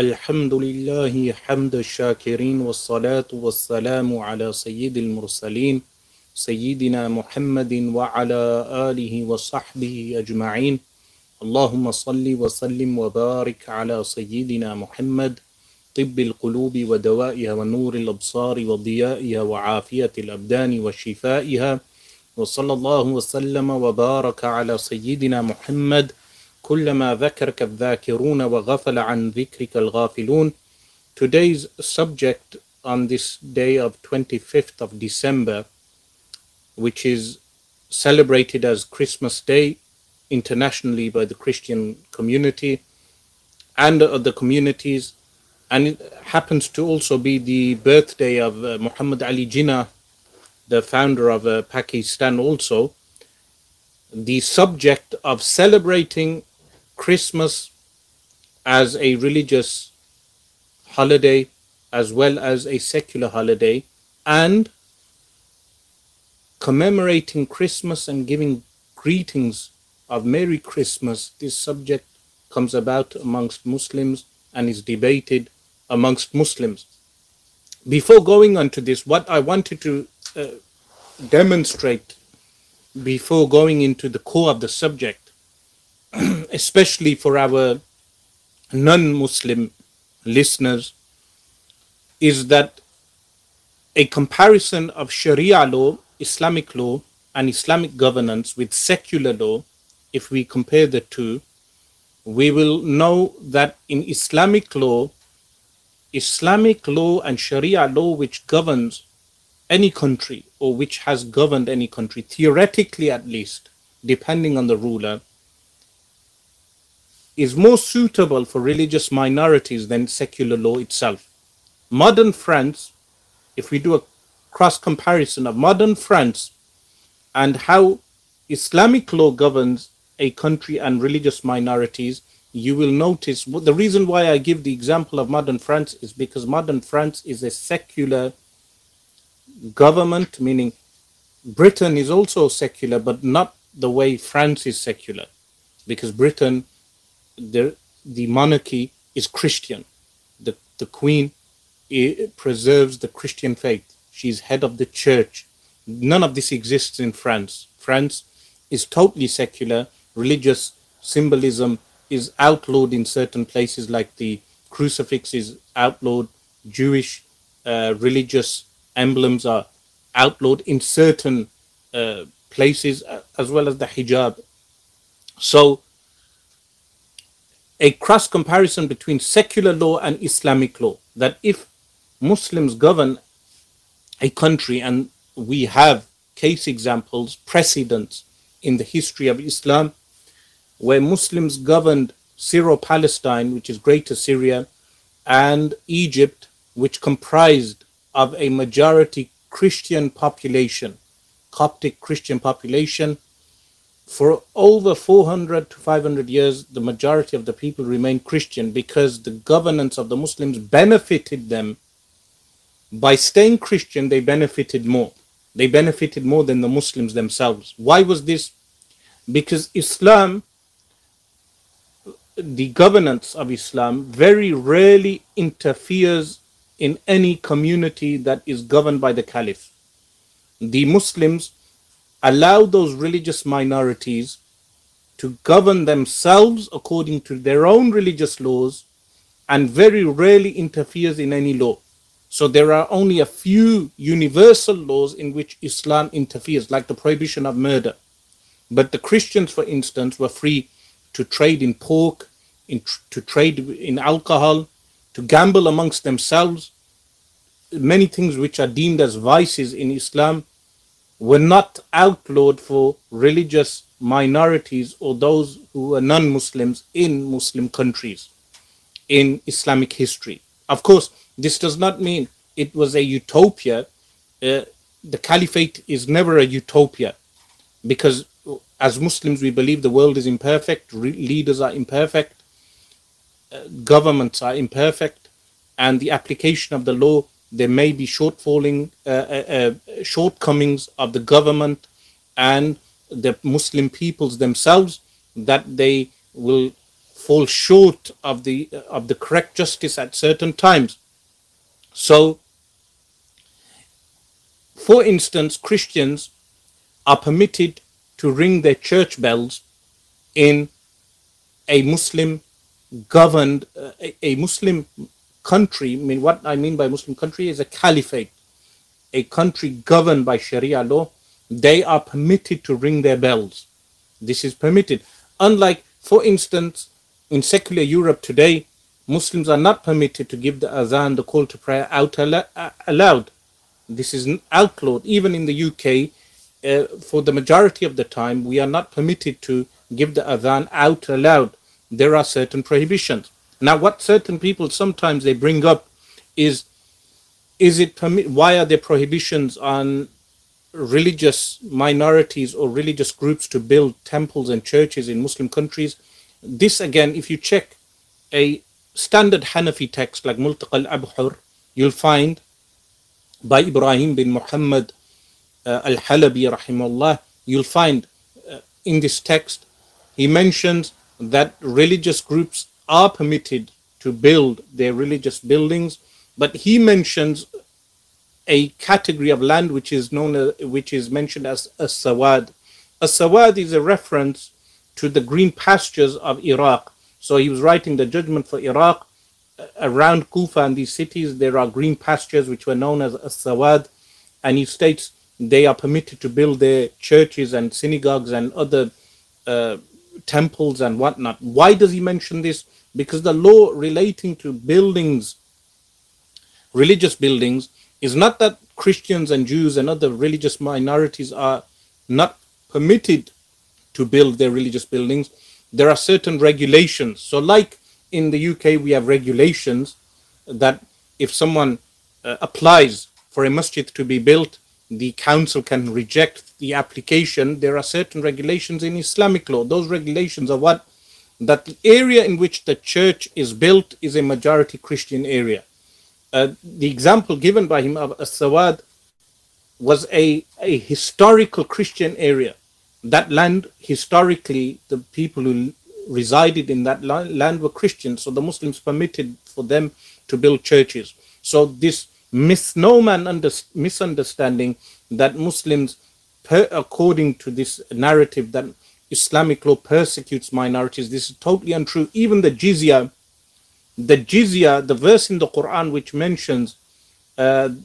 الحمد لله حمد الشاكرين والصلاة والسلام على سيد المرسلين سيدنا محمد وعلى آله وصحبه أجمعين اللهم صل وسلم وبارك على سيدنا محمد طب القلوب ودوائها ونور الأبصار وضيائها وعافية الأبدان وشفائها وصلى الله وسلم وبارك على سيدنا محمد كلما ذكرك الذاكرون وغفل عن ذكرك الغافلون. Today's subject on this day of 25th of December, which is celebrated as Christmas Day internationally by the Christian community and other communities, and it happens to also be the birthday of Muhammad Ali Jinnah, the founder of Pakistan also. The subject of celebrating Christmas as a religious holiday as well as a secular holiday, and commemorating Christmas and giving greetings of Merry Christmas. This subject comes about amongst Muslims and is debated amongst Muslims. Before going on to this, what I wanted to demonstrate before going into the core of the subject, especially for our non-Muslim listeners, is that a comparison of Sharia law, and Islamic governance with secular law, if we compare the two, we will know that in Islamic law and Sharia law, which governs any country, or which has governed any country, theoretically at least, depending on the ruler, is more suitable for religious minorities than secular law itself. Modern France, if we do a cross-comparison of modern France and how Islamic law governs a country and religious minorities, you will notice, the reason why I give the example of modern France is because modern France is a secular government, meaning Britain is also secular, but not the way France is secular, because Britain, the monarchy is Christian. The Queen preserves the Christian faith. She's head of the church. None of this exists in France. France is totally secular. Religious symbolism is outlawed in certain places, like the crucifix is outlawed, Jewish religious emblems are outlawed in certain places, as well as the hijab. So a cross comparison between secular law and Islamic law, that if Muslims govern a country, and we have case examples, precedents in the history of Islam, where Muslims governed Syro-Palestine, which is Greater Syria, and Egypt, which comprised of a majority Christian population, Coptic Christian population. For over 400 to 500 years, the majority of the people remained Christian, because the governance of the Muslims benefited them. By staying Christian, they benefited more. They benefited more than the Muslims themselves. Why was this? Because Islam, the governance of Islam, very rarely interferes in any community that is governed by the caliph. The Muslims allow those religious minorities to govern themselves according to their own religious laws, and very rarely interferes in any law. So there are only a few universal laws in which Islam interferes, like the prohibition of murder. But the Christians, for instance, were free to trade in pork, to trade in alcohol, to gamble amongst themselves. Many things which are deemed as vices in Islam were not outlawed for religious minorities or those who were non-Muslims in Muslim countries in Islamic history. Of course, this does not mean it was a utopia. The caliphate is never a utopia, because as Muslims we believe the world is imperfect, leaders are imperfect, governments are imperfect, and the application of the law, there may be shortcomings of the government and the Muslim peoples themselves, that they will fall short of the correct justice at certain times. So, for instance, Christians are permitted to ring their church bells in a Muslim-governed, a Muslim country. I mean, what I mean by Muslim country is a caliphate, a country governed by Sharia law. They are permitted to ring their bells. This is permitted. Unlike, for instance, in secular Europe today, Muslims are not permitted to give the Azan, the call to prayer, out aloud. This is outlawed. Even in the UK, for the majority of the time, we are not permitted to give the Azan out aloud. There are certain prohibitions. Now, what certain people sometimes they bring up is it permit? Why are there prohibitions on religious minorities or religious groups to build temples and churches in Muslim countries? This again, if you check a standard Hanafi text like Multaqa al-Abhur, you'll find by Ibrahim bin Muhammad al-Halabi rahimahullah, you'll find in this text he mentions that religious groups are permitted to build their religious buildings, but he mentions a category of land which is known as, which is mentioned as As-Sawad. As-Sawad is a reference to the green pastures of Iraq. So he was writing the judgment for Iraq. Around Kufa and these cities, there are green pastures which were known as As-Sawad, and he states they are permitted to build their churches and synagogues and other temples and whatnot. Why does he mention this? Because the law relating to buildings, religious buildings, is not that Christians and Jews and other religious minorities are not permitted to build their religious buildings. There are certain regulations. So like in the UK, we have regulations that if someone applies for a masjid to be built, the council can reject the application. There are certain regulations in Islamic law. Those regulations are what? That the area in which the church is built is a majority Christian area. The example given by him of As-Sawad was a historical Christian area. That land, historically, the people who resided in that land were Christians, so the Muslims permitted for them to build churches. So this misnomer and misunderstanding that Muslims, according to this narrative that Islamic law persecutes minorities, this is totally untrue. Even the jizya, the verse in the Quran which mentions وَهُمُ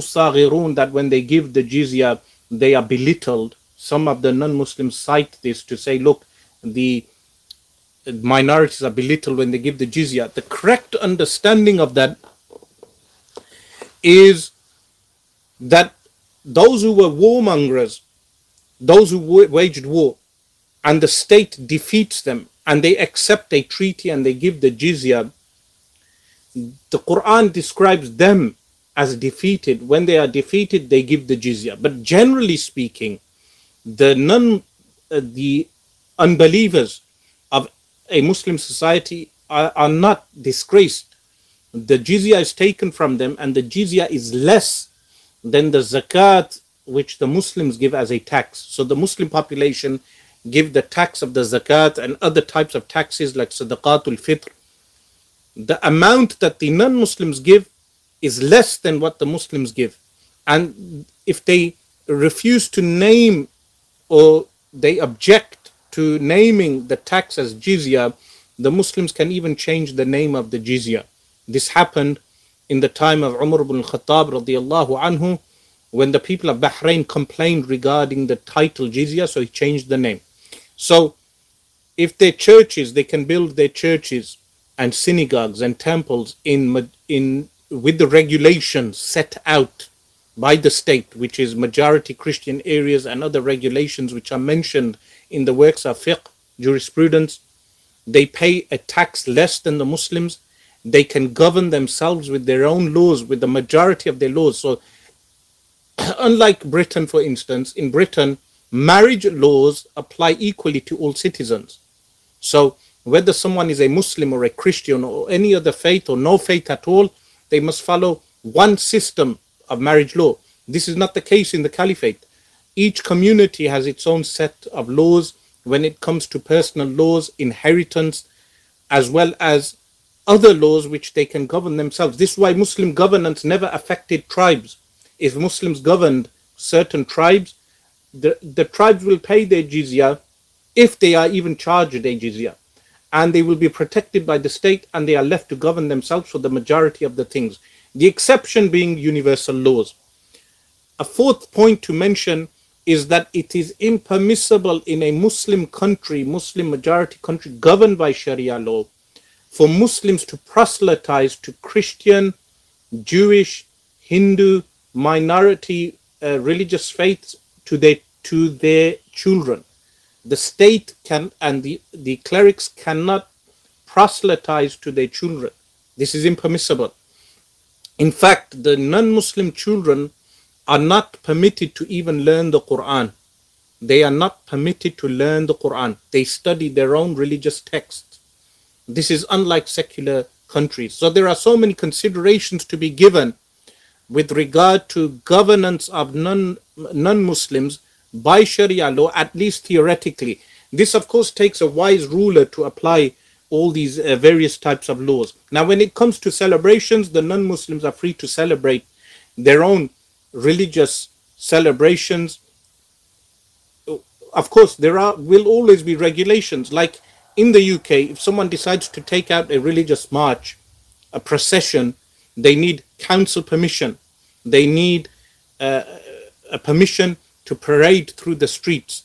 الصَّاغِرُونَ, that when they give the jizya, they are belittled. Some of the non-Muslims cite this to say, look, the minorities are belittled when they give the jizya. The correct understanding of that is that those who were warmongers, those who waged war, and the state defeats them, and they accept a treaty and they give the jizya, the Quran describes them as defeated. When they are defeated, they give the jizya. But generally speaking, the unbelievers of a Muslim society are not disgraced. The jizya is taken from them, and the jizya is less than the zakat which the Muslims give as a tax. So the Muslim population give the tax of the zakat and other types of taxes like sadaqatul fitr. The amount that the non-Muslims give is less than what the Muslims give. And if they refuse to name or they object to naming the tax as jizya, the Muslims can even change the name of the jizya. This happened in the time of Umar ibn al-Khattab radiyallahu anhu, when the people of Bahrain complained regarding the title jizya, so he changed the name. So if their churches, they can build their churches and synagogues and temples in with the regulations set out by the state, which is majority Christian areas and other regulations which are mentioned in the works of fiqh, jurisprudence. They pay a tax less than the Muslims. They can govern themselves with their own laws, with the majority of their laws. So unlike Britain, for instance, in Britain, marriage laws apply equally to all citizens. So whether someone is a Muslim or a Christian or any other faith or no faith at all, they must follow one system of marriage law. This is not the case in the caliphate. Each community has its own set of laws when it comes to personal laws, inheritance, as well as other laws which they can govern themselves. This is why Muslim governance never affected tribes. If Muslims governed certain tribes, the tribes will pay their jizya, if they are even charged a jizya, and they will be protected by the state, and they are left to govern themselves for the majority of the things, the exception being universal laws. A fourth point to mention is that it is impermissible in a Muslim country, Muslim majority country governed by Sharia law, for Muslims to proselytize to Christian, Jewish, Hindu, minority religious faiths to their children. The state can, and the clerics cannot proselytize to their children. This is impermissible. In fact, the non-Muslim children are not permitted to even learn the Quran. They are not permitted to learn the Quran. They study their own religious texts. This is unlike secular countries. So there are so many considerations to be given with regard to governance of non-Muslims by Sharia law, at least theoretically. This of course takes a wise ruler to apply all these various types of laws. Now when it comes to celebrations, the non-Muslims are free to celebrate their own religious celebrations. Of course there will always be regulations, like in the UK, if someone decides to take out a religious march, a procession, they need council permission, they need a permission to parade through the streets,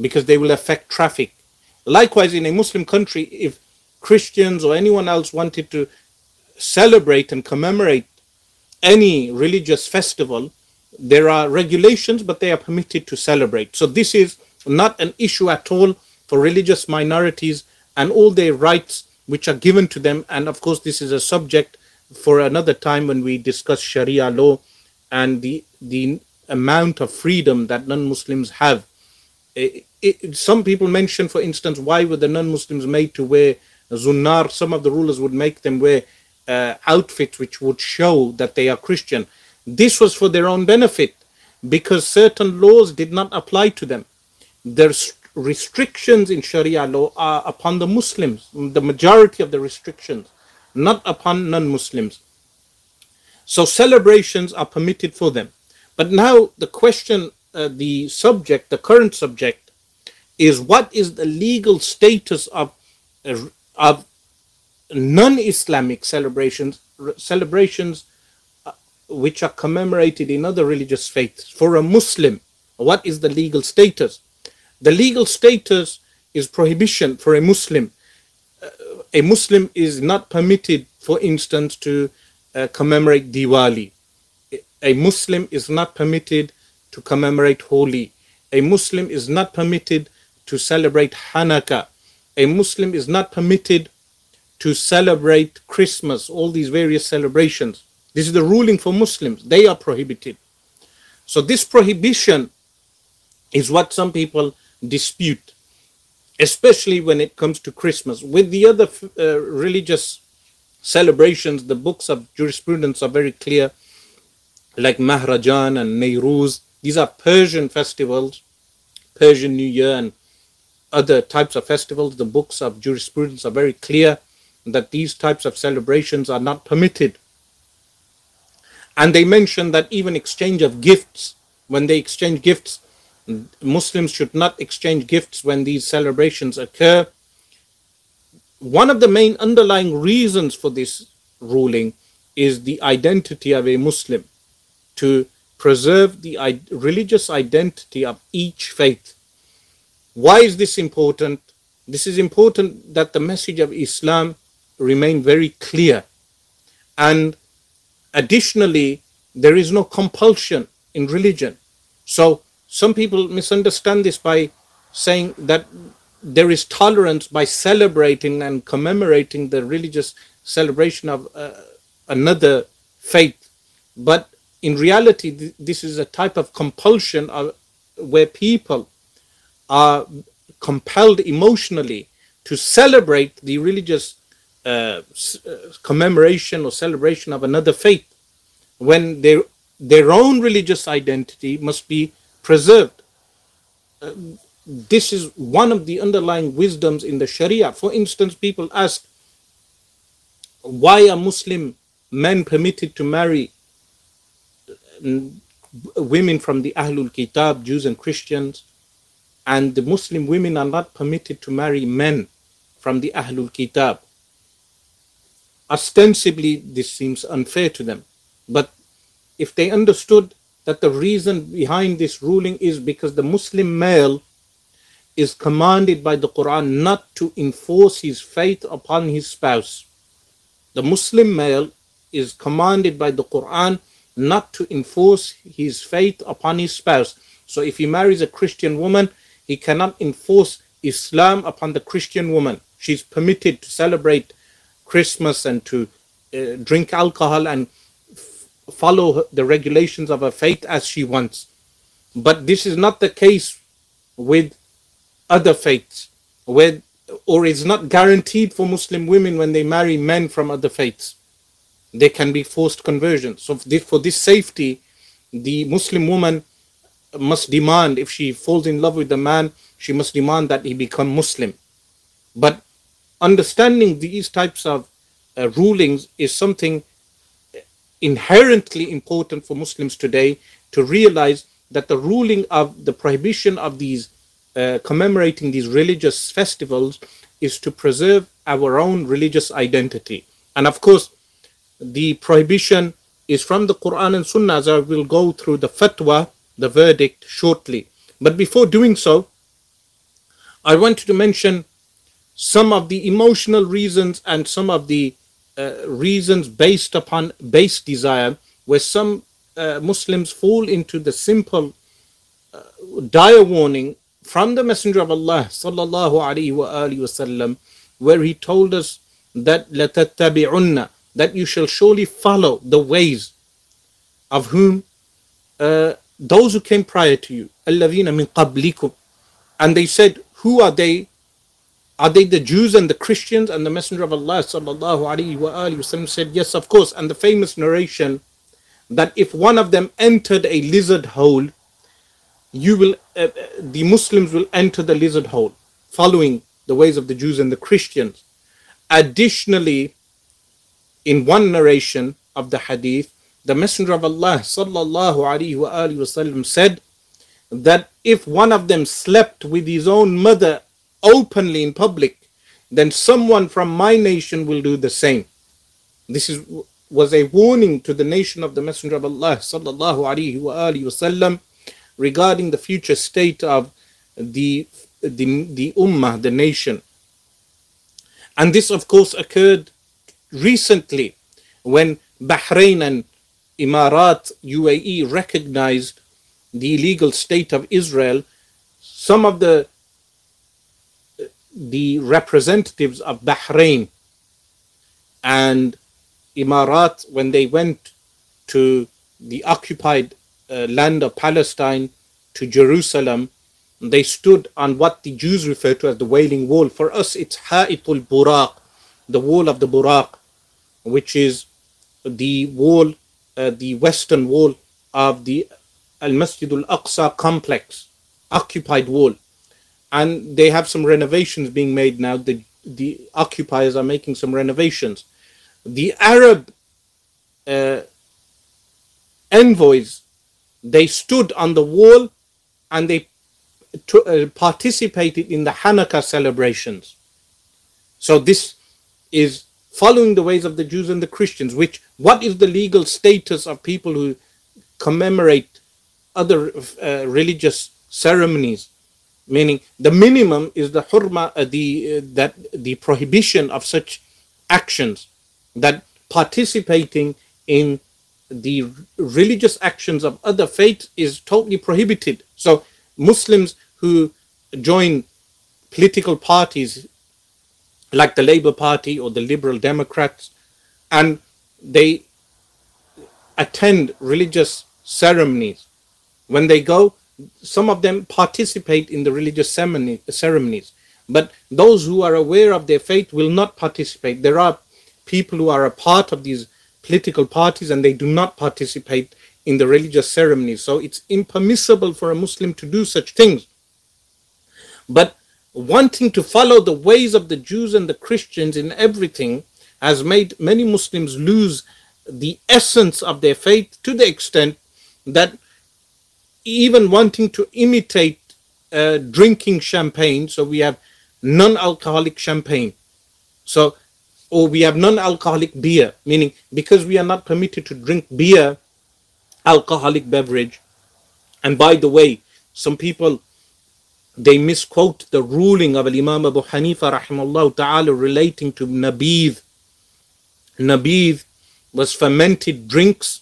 because they will affect traffic. Likewise, in a Muslim country, if Christians or anyone else wanted to celebrate and commemorate any religious festival, there are regulations, but they are permitted to celebrate. So this is not an issue at all for religious minorities and all their rights which are given to them. And of course, this is a subject for another time when we discuss Sharia law and the amount of freedom that non-Muslims have. Some people mention, for instance, why were the non-Muslims made to wear zunnar? Some of the rulers would make them wear outfits which would show that they are Christian. This was for their own benefit, because certain laws did not apply to them. Their restrictions in Sharia law are upon the Muslims, the majority of the restrictions, not upon non-Muslims. So celebrations are permitted for them. But now the question, the current subject, is what is the legal status of non-Islamic celebrations which are commemorated in other religious faiths? For a Muslim, what is the legal status? The legal status is prohibition for a Muslim. A Muslim is not permitted, for instance, to commemorate Diwali. A Muslim is not permitted to commemorate Holi. A Muslim is not permitted to celebrate Hanukkah. A Muslim is not permitted to celebrate Christmas, all these various celebrations. This is the ruling for Muslims. They are prohibited. So this prohibition is what some people dispute, especially when it comes to Christmas. With the other religious celebrations, the books of jurisprudence are very clear, like Mahrajan and Nairuz. These are Persian festivals, Persian New Year and other types of festivals. The books of jurisprudence are very clear that these types of celebrations are not permitted. And they mention that even exchange of gifts, when they exchange gifts, Muslims should not exchange gifts when these celebrations occur. One of the main underlying reasons for this ruling is the identity of a Muslim, to preserve the religious identity of each faith. Why is this important? This is important that the message of Islam remain very clear. And additionally, there is no compulsion in religion. So some people misunderstand this by saying that there is tolerance by celebrating and commemorating the religious celebration of another faith. But in reality, this is a type of compulsion where people are compelled emotionally to celebrate the religious commemoration or celebration of another faith, when their own religious identity must be preserved. This is one of the underlying wisdoms in the Sharia. For instance, people ask, Why are Muslim men permitted to marry women from the Ahlul Kitab, Jews and Christians, and the Muslim women are not permitted to marry men from the Ahlul Kitab? Ostensibly, this seems unfair to them. But if they understood that the reason behind this ruling is because the Muslim male is commanded by the Quran not to enforce his faith upon his spouse. The Muslim male is commanded by the Quran not to enforce his faith upon his spouse. So if he marries a Christian woman, he cannot enforce Islam upon the Christian woman. She's permitted to celebrate Christmas and to drink alcohol and follow the regulations of her faith as she wants. But this is not the case with other faiths, or it's not guaranteed for Muslim women when they marry men from other faiths. There can be forced conversions. So for this safety, the Muslim woman must demand, if she falls in love with a man, she must demand that he become Muslim. But understanding these types of rulings is something inherently important for Muslims today, to realize that the ruling of the prohibition of these commemorating these religious festivals is to preserve our own religious identity. And of course, the prohibition is from the Quran and Sunnah, as I will go through the fatwa, the verdict, shortly. But before doing so, I wanted to mention some of the emotional reasons and some of the reasons based upon base desire, where some Muslims fall into the simple dire warning from the Messenger of Allah sallallahu alaihi wasallam, where he told us that لَتَتَّبِعُنَّ, that you shall surely follow the ways of whom? Those who came prior to you, الَّذِينَ مِنْ قَبْلِكُمْ. And they said, who are they? Are they the Jews and the Christians? And the Messenger of Allah sallallahu alaihi wasallam said, yes, of course. And the famous narration that if one of them entered a lizard hole, you will, the Muslims will enter the lizard hole, following the ways of the Jews and the Christians. Additionally, in one narration of the hadith, the Messenger of Allah sallallahu alaihi wasallam said that if one of them slept with his own mother openly in public, then someone from my nation will do the same. This was a warning to the nation of the Messenger of Allah sallallahu alaihi wasallam regarding the future state of the ummah, the nation. And this, of course, occurred recently when Bahrain and Imarat, UAE, recognized the illegal state of Israel. Some of the representatives of Bahrain and Imarat, when they went to the occupied land of Palestine, to Jerusalem, they stood on what the Jews refer to as the Wailing Wall. For us, it's Ha'itul Buraq, the wall of the Buraq, which is the wall, the western wall of the Al-Masjid Al-Aqsa complex, occupied wall. And they have some renovations being made now. The occupiers are making some renovations. The Arab envoys, they stood on the wall and they participated in the Hanukkah celebrations. So this is following the ways of the Jews and the Christians. What is the legal status of people who commemorate other religious ceremonies? Meaning, the minimum is the hurma, the prohibition of such actions, that participating in the religious actions of other faiths is totally prohibited. So Muslims who join political parties like the Labour Party or the Liberal Democrats, and they attend religious ceremonies, when they go, some of them participate in the religious ceremonies, but those who are aware of their faith will not participate. There are people who are a part of these political parties and they do not participate in the religious ceremonies. So it's impermissible for a Muslim to do such things. But wanting to follow the ways of the Jews and the Christians in everything has made many Muslims lose the essence of their faith to the extent that even wanting to imitate drinking champagne, so we have non-alcoholic champagne, so, or we have non-alcoholic beer, meaning because we are not permitted to drink beer, alcoholic beverage. And by the way, some people, they misquote the ruling of Imam Abu Hanifa rahimahullah ta'ala relating to nabidh. Nabidh was fermented drinks,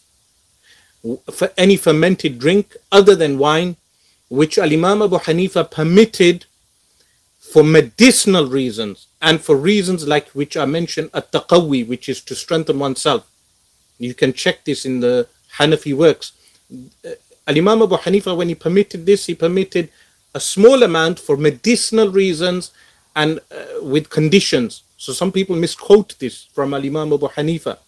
for any fermented drink other than wine, which Imam Abu Hanifa permitted for medicinal reasons and for reasons like which are mentioned at taqawi, which is to strengthen oneself. You can check this in the Hanafi works. Imam Abu Hanifa, when he permitted this, he permitted a small amount for medicinal reasons and with conditions. So some people misquote this from Imam Abu Hanifa.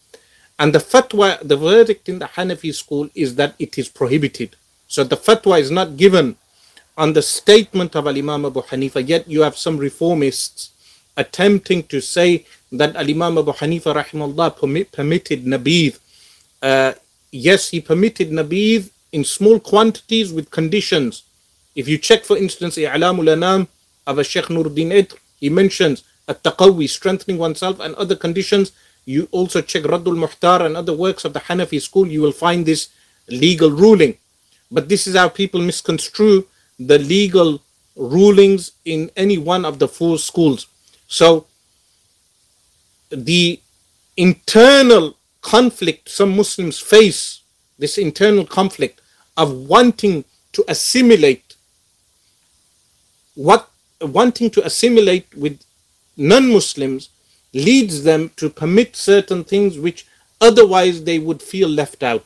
And the fatwa, the verdict in the Hanafi school is that it is prohibited. So the fatwa is not given on the statement of Imam Abu Hanifa. Yet you have some reformists attempting to say that Imam Abu Hanifa rahimahullah permitted nabidh. Yes, he permitted nabidh in small quantities with conditions. If you check, for instance, I'lamul Anam of Sheikh Nuruddin Itr, he mentions at-taqawi, strengthening oneself, and other conditions. You also check Raddul Muhtar and other works of the Hanafi school, you will find this legal ruling. But this is how people misconstrue the legal rulings in any one of the four schools. So the internal conflict some Muslims face, this internal conflict of wanting to assimilate with non-Muslims leads them to permit certain things which otherwise they would feel left out.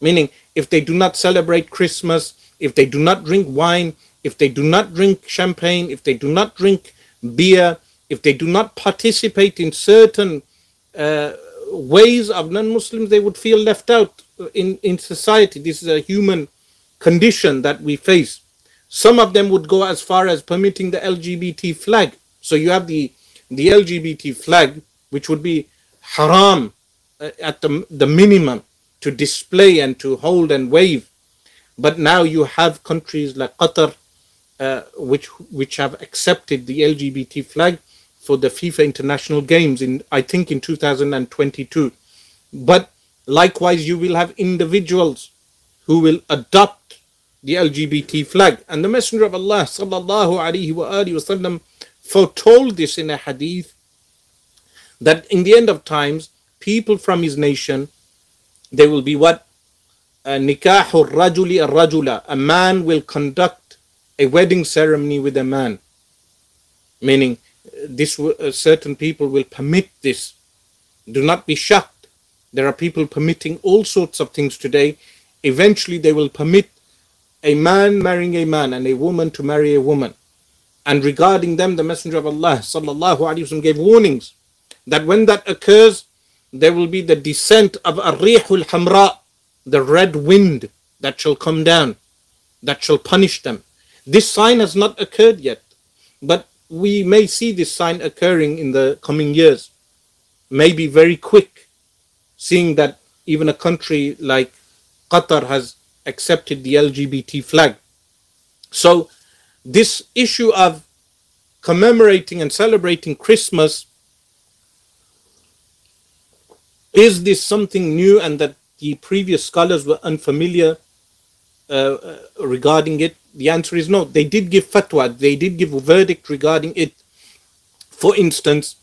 Meaning, if they do not celebrate Christmas, if they do not drink wine, if they do not drink champagne, if they do not drink beer, if they do not participate in certain ways of non-Muslims, they would feel left out in society. This is a human condition that we face. Some of them would go as far as permitting the LGBT flag. So you have the LGBT flag, which would be haram at the minimum to display and to hold and wave. But now you have countries like Qatar, which have accepted the LGBT flag for the FIFA International Games in, I think, in 2022. But likewise, you will have individuals who will adopt the LGBT flag. And the Messenger of Allah sallallahu alaihi wasallam foretold this in a hadith, that in the end of times, people from his nation, they will be what? Nikahu rajuli ar-rajula. A man will conduct a wedding ceremony with a man. Meaning, this certain people will permit this. Do not be shocked. There are people permitting all sorts of things today. Eventually they will permit a man marrying a man and a woman to marry a woman. And regarding them, the Messenger of Allah sallallahu alaihi wasallam gave warnings that when that occurs, there will be the descent of ar-rihul hamra, the red wind that shall come down, that shall punish them. This sign has not occurred yet, but we may see this sign occurring in the coming years, maybe very quick, seeing that even a country like Qatar has accepted the LGBT flag. So this issue of commemorating and celebrating Christmas, is this something new and that the previous scholars were unfamiliar regarding it? The answer is no. They did give fatwa, they did give a verdict regarding it. For instance,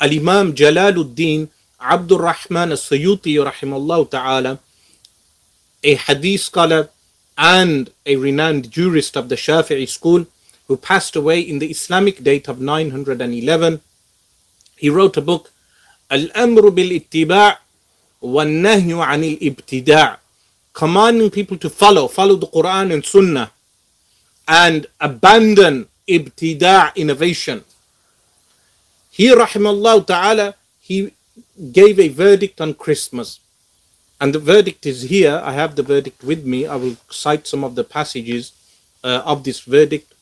Al-Imam Jalaluddin Abdul Rahman as-Sayyuti rahimahullah ta'ala, a hadith scholar and a renowned jurist of the Shafi'i school, who passed away in the Islamic date of 911. He wrote a book, Al-Amru bil-Ittiba' wal-Nahyu 'anil Ibtida', commanding people to follow the Quran and Sunnah, and abandon Ibtida' innovation. He rahimahullah ta'ala, he gave a verdict on Christmas. And the verdict is here. I have the verdict with me. I will cite some of the passages of this verdict.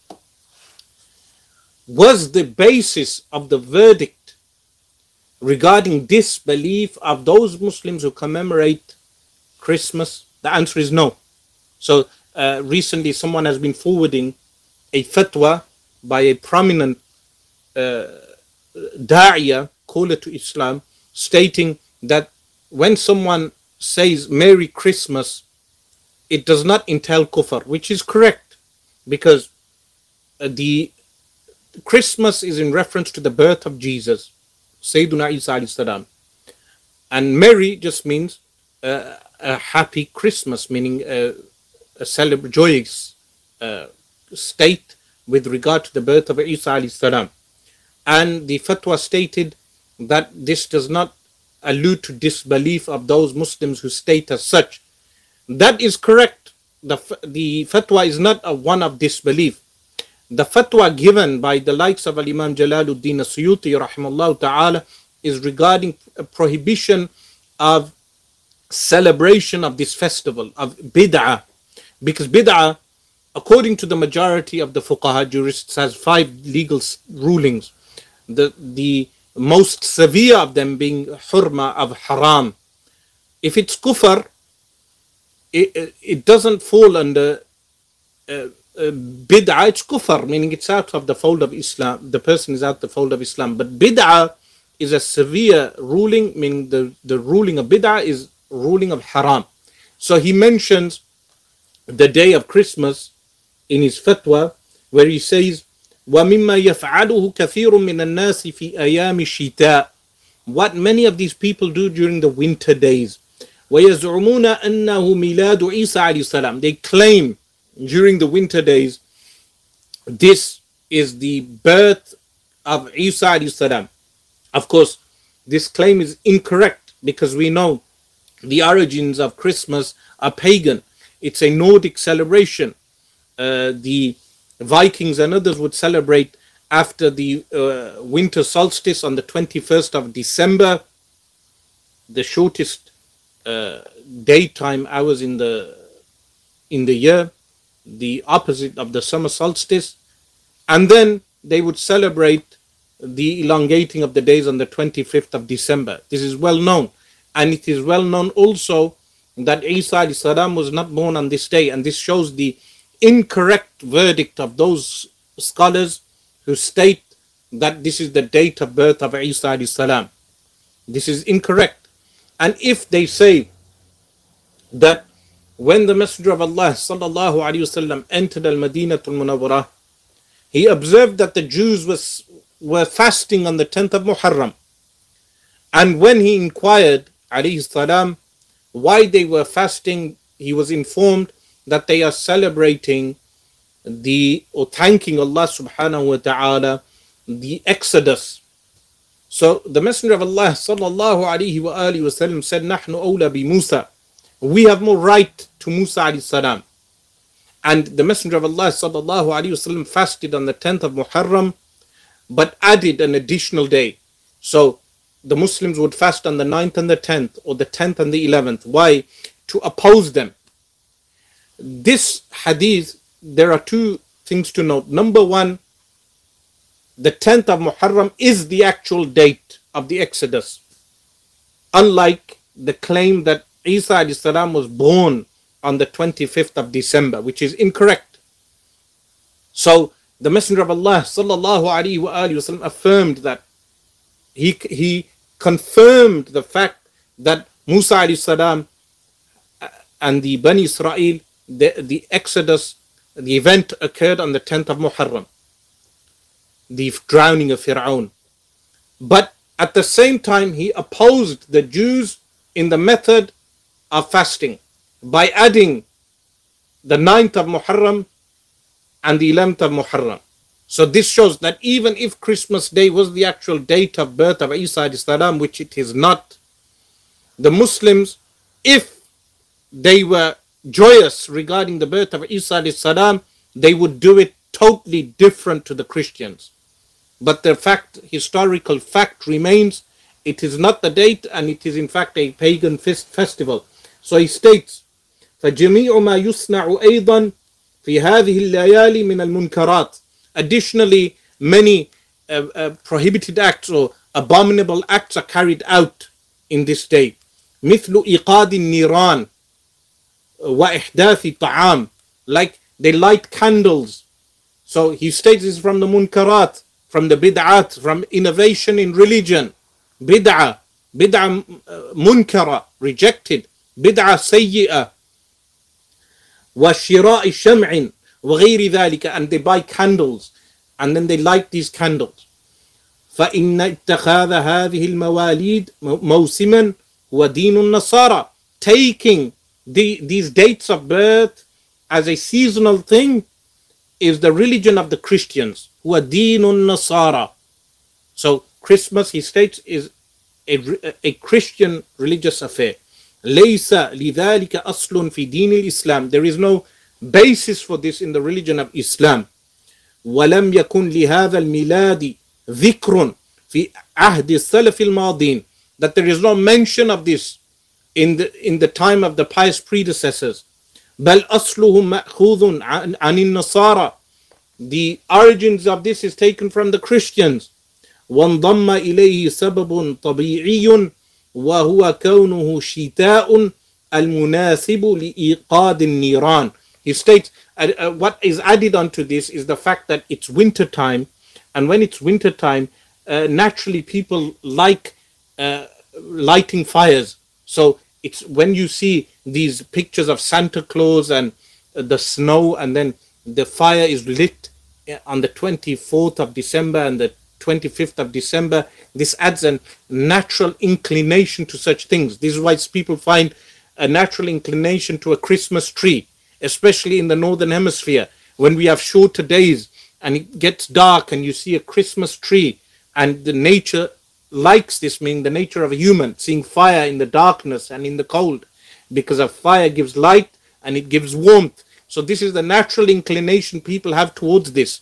Was the basis of the verdict regarding this belief of those Muslims who commemorate Christmas? The answer is no. So recently someone has been forwarding a fatwa by a prominent da'iyah, caller to Islam, stating that when someone says Merry Christmas, it does not entail kufr, which is correct, because the Christmas is in reference to the birth of Jesus, Sayyiduna Isa alayhi salam, and Merry just means a happy Christmas, meaning a joyous state with regard to the birth of Isa alayhi salam. And the fatwa stated that this does not allude to disbelief of those Muslims who state as such. That is correct. The fatwa is not one of disbelief. The fatwa given by the likes of Imam Jalaluddin as-Sayyuti rahimahullah ta'ala is regarding a prohibition of celebration of this festival, of bid'ah. Because bid'ah, according to the majority of the fuqaha jurists, has 5 legal rulings. The most severe of them being hurma of haram. If it's kufr, it doesn't fall under bid'ah, it's kufr, meaning it's out of the fold of Islam, the person is out of the fold of Islam. But bid'ah is a severe ruling, meaning the ruling of bid'ah is ruling of haram. So he mentions the day of Christmas in his fatwa, where he says, وَمِمَّا يَفْعَلُهُ كَثِيرٌ مِّنَ النَّاسِ فِي أَيَامِ الشِّتَاءِ, what many of these people do during the winter days. وَيَزْعُمُونَ أَنَّهُ مِيلَادُ عِيسَى عَلَيْهِ السَّلَامُ, they claim during the winter days this is the birth of Isa alayhi salam. Of course, this claim is incorrect, because we know the origins of Christmas are pagan. It's a Nordic celebration. The Vikings and others would celebrate after the winter solstice on the 21st of December, the shortest daytime hours in the year, the opposite of the summer solstice, and then they would celebrate the elongating of the days on the 25th of December. This is well known, and it is well known also that Isa alayhi salam was not born on this day, and this shows the incorrect verdict of those scholars who state that this is the date of birth of Isa alayhi salam. This is incorrect. And if they say that when the Messenger of Allah sallallahu alayhi wasallam entered al-Madinatul Munawwarah, he observed that the Jews were fasting on the 10th of Muharram. And when he inquired alayhi salam why they were fasting, he was informed that they are celebrating or thanking Allah subhanahu wa ta'ala, the Exodus. So the Messenger of Allah sallallahu alayhi wa alihi wasallam said, Nahnu awla bi Musa, we have more right to Musa alayhi salam. And the Messenger of Allah sallallahu alayhi wasallam fasted on the 10th of Muharram, but added an additional day. So the Muslims would fast on the 9th and the 10th, or the 10th and the 11th. Why? To oppose them. This hadith, there are 2 things to note. Number 1, the 10th of Muharram is the actual date of the Exodus, unlike the claim that Isa alayhi salam was born on the 25th of December, which is incorrect. So the Messenger of Allah sallallahu alayhi wa alihi wasallam affirmed that, he confirmed the fact that Musa alayhi salam and the Bani Israel, the Exodus, the event occurred on the 10th of Muharram, the drowning of Fir'aun. But at the same time, he opposed the Jews in the method of fasting by adding the 9th of Muharram and the 11th of Muharram. So this shows that even if Christmas Day was the actual date of birth of Isa alayhi salam, which it is not, the Muslims, if they were joyous regarding the birth of Isa alayhi salam, they would do it totally different to the Christians. But the historical fact remains, it is not the date, and it is in fact a pagan festival. So he states, فَجَمِيعُ مَا يُصْنَعُ أَيْضًا فِي هَذِهِ اللَّيَالِ مِنَ الْمُنْكَرَاتِ. Additionally, many prohibited acts or abominable acts are carried out in this day. مِثْلُ إِقَادِ النِّيرَانِ وَإِحْدَاثِ طَعَامِ, like they light candles. So he states this from the munkarat, from the bid'at, from innovation in religion. Bid'ah, munkara, rejected. Bid'ah sayyi'ah. وَشِرَاءِ شَمْعٍ وَغَيْرِ ذَلِكَ, and they buy candles and then they light these candles. فَإِنَّ اتَّخَاذَ هَذِهِ الْمَوَالِيدِ مَوْسِمًا وَدِينُ النَّصَارَى, taking these dates of birth as a seasonal thing is the religion of the Christians. وَدِينُ النَّصَارَى. So Christmas, he states, is a Christian religious affair. لَيْسَ لِذَلِكَ أَصْلٌ فِي دِينِ الْإِسْلَامِ, there is no basis for this in the religion of Islam. وَلَمْ يَكُنْ لِهَذَا الْمِيلَادِ ذِكْرٌ فِي عَهْدِ السَّلَفِ الْمَاضِينَ, that there is no mention of this in the time of the pious predecessors. بَلْ أَصْلُهُ مَأْخُوذٌ عَنِ النَّصَارَى, the origins of this is taken from the Christians. وَانْضَمَّ إِلَيْهِ سَبَبٌ طَبِيعِيٌّ وَهُوَ كَوْنُهُ شِتَاءٌ الْمُنَاسِبُ لِإِيقَادِ النِّيرَانِ. He states what is added onto this is the fact that it's winter time, and when it's winter time, naturally people like lighting fires. So it's when you see these pictures of Santa Claus and the snow, and then the fire is lit on the 24th of December and the 25th of December. This adds a natural inclination to such things. This is why people find a natural inclination to a Christmas tree, especially in the northern hemisphere, when we have shorter days and it gets dark and you see a Christmas tree, and the nature likes this, meaning the nature of a human, seeing fire in the darkness and in the cold, because a fire gives light and it gives warmth. So this is the natural inclination people have towards this.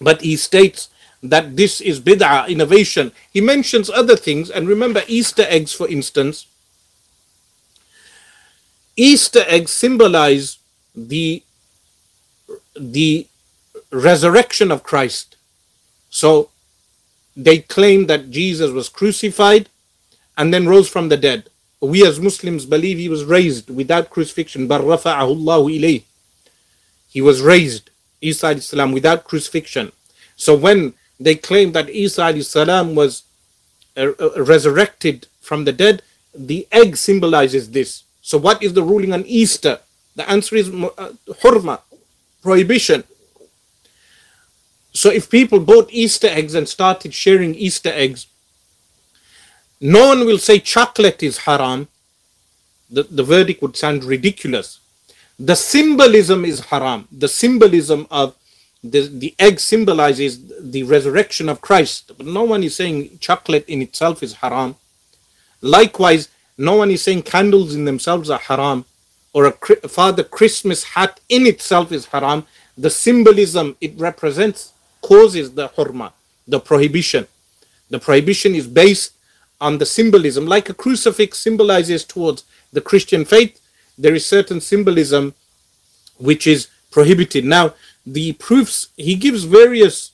But he states that this is bid'ah, innovation. He mentions other things, and remember Easter eggs, for instance. Easter eggs symbolize the resurrection of Christ. So they claim that Jesus was crucified and then rose from the dead. We as Muslims believe he was raised without crucifixion. بَلْ رَفَعَهُ اللَّهُ إِلَيْهِ, he was raised, Isa alayhi salam, without crucifixion. So when they claim that Isa alayhi salam was resurrected from the dead, the egg symbolizes this. So what is the ruling on Easter? The answer is hurma, prohibition. So if people bought Easter eggs and started sharing Easter eggs, no one will say chocolate is haram. The verdict would sound ridiculous. The symbolism is haram. The symbolism of the egg symbolizes the resurrection of Christ. But no one is saying chocolate in itself is haram. Likewise, no one is saying candles in themselves are haram, or a Father Christmas hat in itself is haram. The symbolism it represents causes the hurma, the prohibition. The prohibition is based on the symbolism. Like a crucifix symbolizes towards the Christian faith, there is certain symbolism which is prohibited. Now, the proofs, he gives various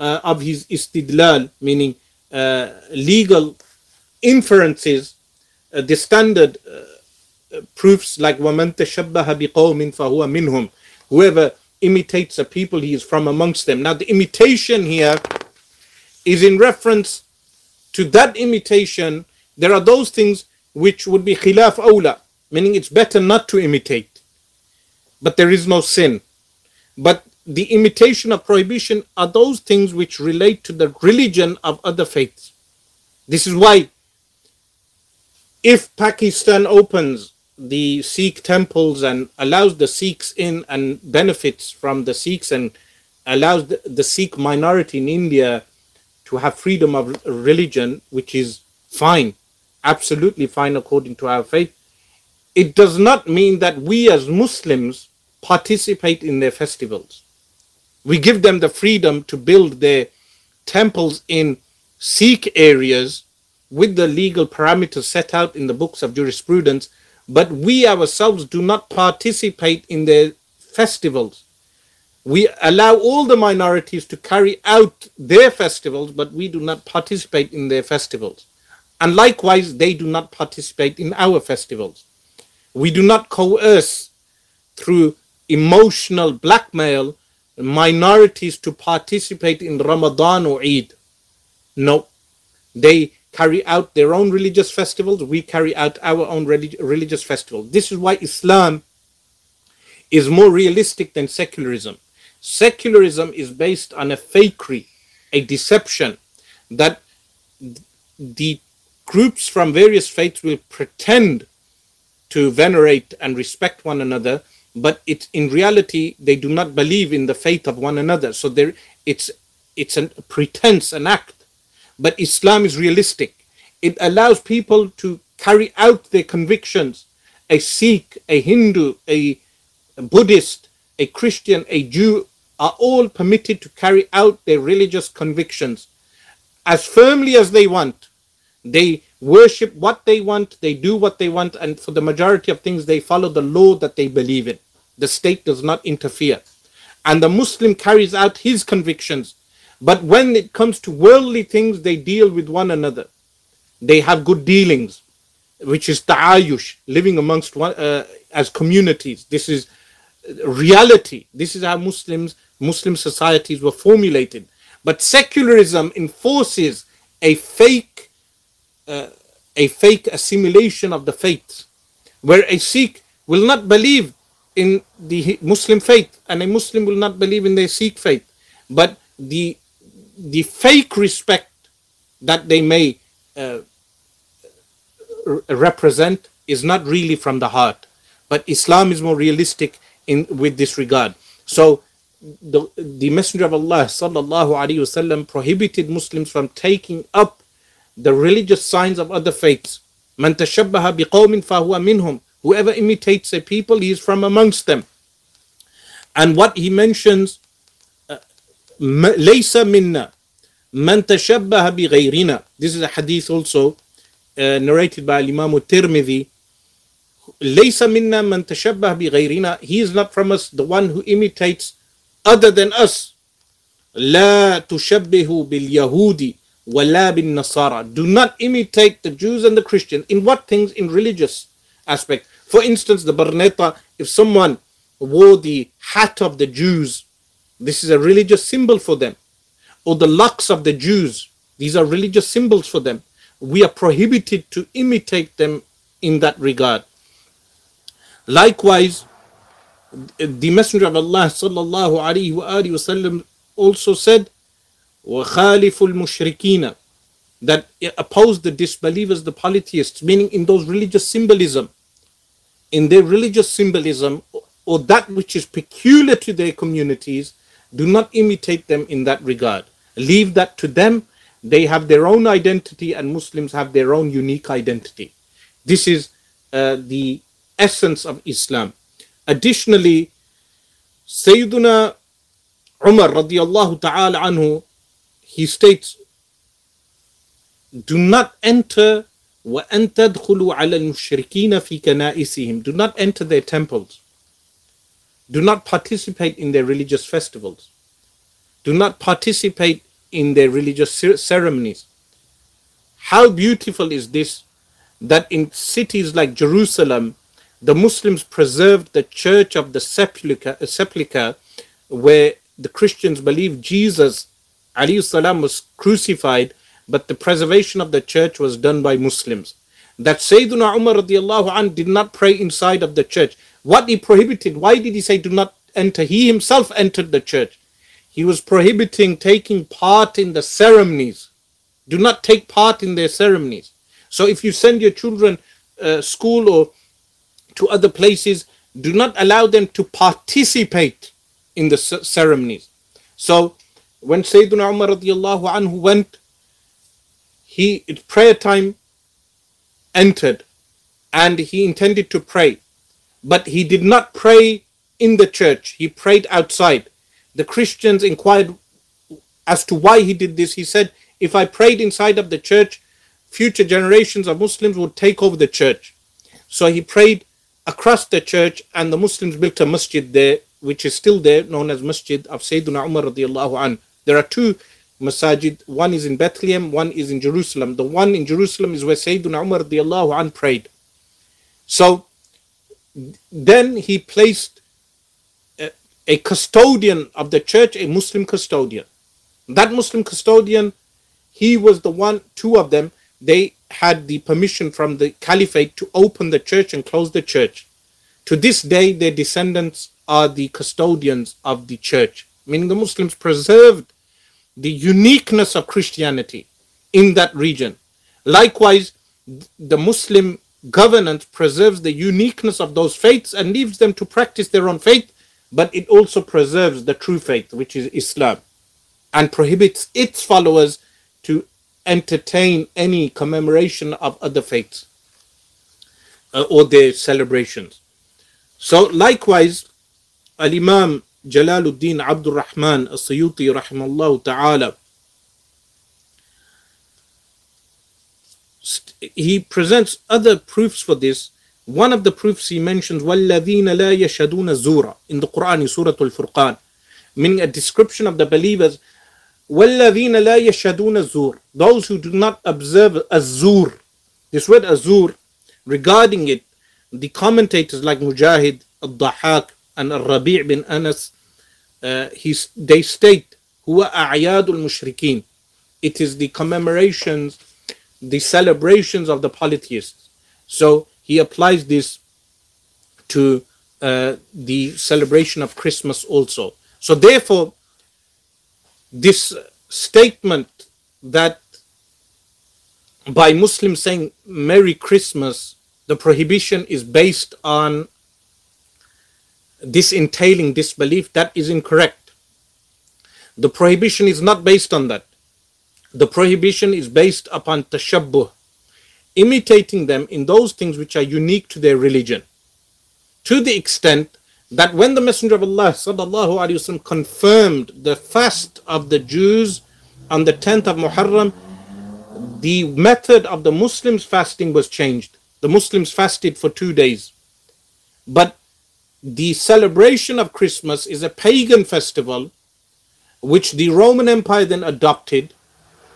of his istidlal, meaning legal inferences, the standard proofs like وَمَنْ تَشَبَّهَ بِقَوْمٍ فَهُوَ مِنْهُمْ, whoever imitates a people, he is from amongst them. Now the imitation here is in reference to that imitation. There are those things which would be khilaf awla, meaning it's better not to imitate, but there is no sin. But the imitation of prohibition are those things which relate to the religion of other faiths. This is why if Pakistan opens the Sikh temples and allows the Sikhs in and benefits from the Sikhs and allows the Sikh minority in India to have freedom of religion, which is fine, absolutely fine according to our faith, it does not mean that we as Muslims participate in their festivals. We give them the freedom to build their temples in Sikh areas with the legal parameters set out in the books of jurisprudence, but we ourselves do not participate in their festivals. We allow all the minorities to carry out their festivals, but we do not participate in their festivals. And likewise, they do not participate in our festivals. We do not coerce through emotional blackmail minorities to participate in Ramadan or Eid. No, they carry out their own religious festivals. We carry out our own religious festivals. This is why Islam is more realistic than secularism. Secularism is based on a fakery, a deception, that the groups from various faiths will pretend to venerate and respect one another, but it, in reality, they do not believe in the faith of one another. So there, it's a pretense, an act. But Islam is realistic. It allows people to carry out their convictions. A Sikh, a Hindu, a Buddhist, a Christian, a Jew are all permitted to carry out their religious convictions as firmly as they want. They worship what they want, they do what they want, and for the majority of things they follow the law that they believe in. The state does not interfere. And the Muslim carries out his convictions. But when it comes to worldly things, they deal with one another. They have good dealings, which is ta'ayush, living amongst one as communities. This is reality. This is how Muslim societies were formulated. But secularism enforces a fake assimilation of the faith, where a Sikh will not believe in the Muslim faith and a Muslim will not believe in their Sikh faith, but the fake respect that they may represent is not really from the heart. But Islam is more realistic with this regard. So the Messenger of Allah sallallahu alaihi wasallam prohibited Muslims from taking up the religious signs of other faiths. Man tashabbaha biqawmin fahuwa minhum. Whoever imitates a people, he is from amongst them. And what he mentions, laysa minna man tashabbaha bighayrina. This is a hadith also narrated by Imam Tirmidhi. Laysa minna man tashabbaha bighayrina. He is not from us the one who imitates other than us. La tushabbihu bil yahudi wala bin nasara. Do not imitate the Jews and the Christians. In what things? In religious aspect. For instance, the barneta, if someone wore the hat of the Jews, this is a religious symbol for them. Or the locks of the Jews, these are religious symbols for them. We are prohibited to imitate them in that regard. Likewise, the Messenger of Allah sallallahu alaihi wasallam also said, وَخَالِفُ الْمُشْرِكِينَ, that oppose the disbelievers, the polytheists, meaning in those religious symbolism, in their religious symbolism, or that which is peculiar to their communities. Do not imitate them in that regard. Leave that to them. They have their own identity, and Muslims have their own unique identity. This is the essence of Islam. Additionally, Sayyiduna Umar radiyallahu ta'ala anhu, he states, do not enter وَأَن تَدْخُلُوا عَلَى الْمُشْرِكِينَ فِي كَنَائِسِهِمْ. Do not enter their temples. Do not participate in their religious festivals. Do not participate in their religious ceremonies. How beautiful is this, that in cities like Jerusalem, the Muslims preserved the Church of the Sepulchre, where the Christians believe Jesus alayhi salam was crucified, but the preservation of the church was done by Muslims. That Sayyiduna Umar radiallahu anhu did not pray inside of the church. What he prohibited, why did he say do not enter? He himself entered the church. He was prohibiting taking part in the ceremonies. Do not take part in their ceremonies. So if you send your children school or to other places, do not allow them to participate in the ceremonies. So when Sayyiduna Umar radiallahu anhu went, he, at prayer time, entered, and he intended to pray, but he did not pray in the church. He prayed outside. The Christians inquired as to why he did this. He said, if I prayed inside of the church, future generations of Muslims would take over the church. So he prayed across the church, and the Muslims built a masjid there which is still there, known as Masjid of Sayyidina Umar radiallahu anhu. There are two masajid, one is in Bethlehem, one is in Jerusalem. The one in Jerusalem is where Sayyidina Umar radiallahu anhu prayed. So then he placed a custodian of the church, a Muslim custodian. That Muslim custodian, he was the one, two of them, they had the permission from the caliphate to open the church and close the church. To this day, their descendants are the custodians of the church. Meaning the Muslims preserved the uniqueness of Christianity in that region. Likewise, the Muslim governance preserves the uniqueness of those faiths and leaves them to practice their own faith, but it also preserves the true faith, which is Islam, and prohibits its followers to entertain any commemoration of other faiths or their celebrations. So likewise, Al-Imam Jalaluddin Abdul Rahman as-Sayyuti rahimahullah ta'ala, he presents other proofs for this. One of the proofs he mentions, وَالَّذِينَ لَا يَشْهَدُونَ الزُّورَ, in the Quran, in Surah Al-Furqan, meaning a description of the believers. وَالَّذِينَ لَا يَشْهَدُونَ الزُّورَ, those who do not observe azur. This word azur, regarding it, the commentators like Mujahid, Al-Dahaq, and Al-Rabi' bin Anas, they state, هُوَ أَعْيَادُ الْمُشْرِكِينَ, it is the commemorations, the celebrations of the polytheists. So he applies this to the celebration of Christmas also. So therefore, this statement that by Muslims saying Merry Christmas, the prohibition is based on this entailing disbelief, that is incorrect. The prohibition is not based on that. The prohibition is based upon tashabbuh, imitating them in those things which are unique to their religion, to the extent that when the Messenger of Allah sallallahu alaihi wasallam confirmed the fast of the Jews on the 10th of Muharram, the method of the Muslims fasting was changed. The Muslims fasted for 2 days, but the celebration of Christmas is a pagan festival which the Roman Empire then adopted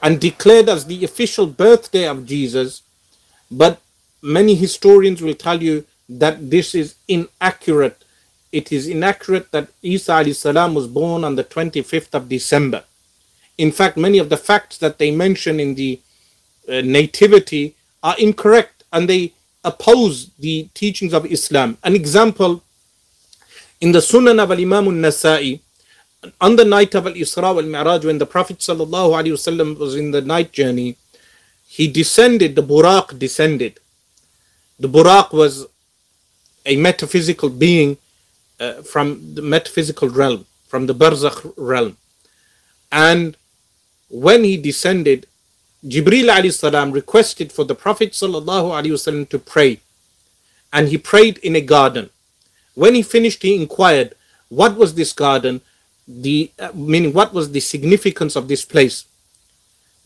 and declared as the official birthday of Jesus. But many historians will tell you that this is inaccurate. It is inaccurate that Isa alayhi salam was born on the 25th of December. In fact, many of the facts that they mention in the nativity are incorrect, and they oppose the teachings of Islam. An example, in the Sunan of Imam al-Nasa'i, on the night of Al-Isra wal-Mi'raj, when the Prophet ﷺ was in the night journey, he descended, the Buraq descended. The Buraq was a metaphysical being from the metaphysical realm, from the Barzakh realm. And when he descended, Jibreel ﷺ requested for the Prophet ﷺ to pray. And he prayed in a garden. When he finished, he inquired, what was this garden? Meaning, what was the significance of this place?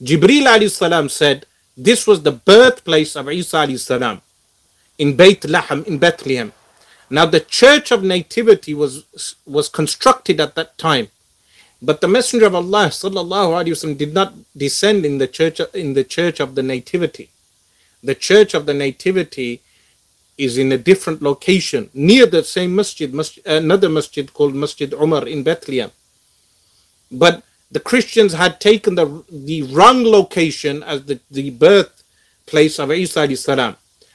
Jibreel alayhi salam said, this was the birthplace of Isa alayhi salam in Bethlehem, in Bethlehem. Now the church of nativity was constructed at that time, but the Messenger of Allah sallallahu alayhi wasallam did not descend in the church of the nativity. The church of the nativity is in a different location, near the same masjid, another masjid called Masjid Umar in Bethlehem. But the Christians had taken the wrong location as the birthplace of Isa alayhi salam.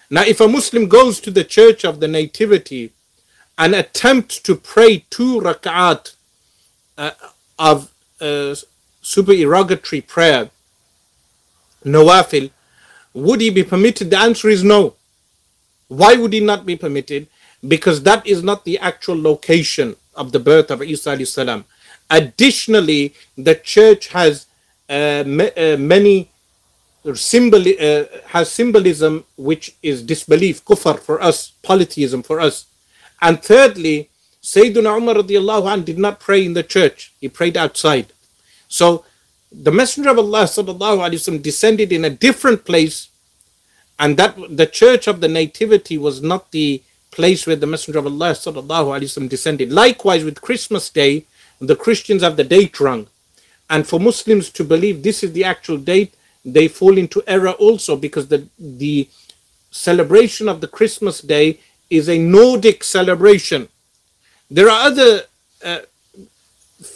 Now if a Muslim goes to the church of the nativity and attempts to pray 2 rak'at of supererogatory prayer, nawafil, would he be permitted? The answer is no. Why would he not be permitted? Because that is not the actual location of the birth of Isa alayhi salam. Additionally, the church has many symbolism which is disbelief, kufr for us, polytheism for us. And thirdly, Sayyidina Umar radiallahu anh did not pray in the church, he prayed outside. So the Messenger of Allah sallallahu alaihi wasallam descended in a different place, and that the church of the nativity was not the place where the Messenger of Allah ﷺ descended. Likewise with Christmas Day, the Christians have the date wrong. And for Muslims to believe this is the actual date, they fall into error also, because the celebration of the Christmas Day is a Nordic celebration. There are other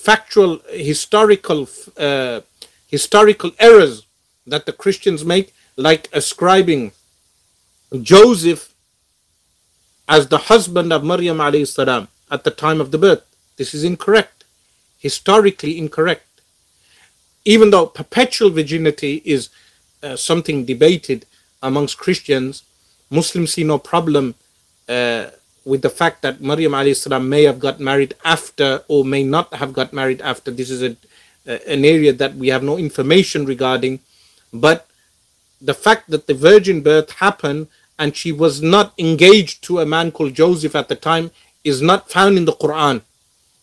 factual, historical errors that the Christians make, like ascribing Joseph as the husband of Maryam alayhi salam at the time of the birth. This is incorrect, historically incorrect. Even though perpetual virginity is something debated amongst Christians, Muslims see no problem with the fact that Maryam alayhi salam may have got married after or may not have got married after. This is an area that we have no information regarding, but the fact that the virgin birth happened and she was not engaged to a man called Joseph at the time is not found in the Quran.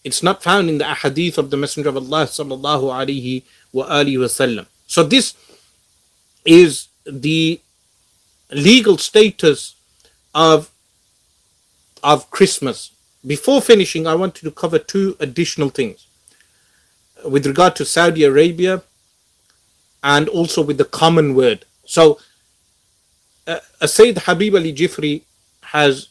It's not found in the ahadith of the Messenger of Allah sallallahu alaihi wa alihi wasallam. So this is the legal status of Christmas. Before finishing, I wanted to cover two additional things with regard to Saudi Arabia and also with the common word. So Sayyid Habib Ali Jifri has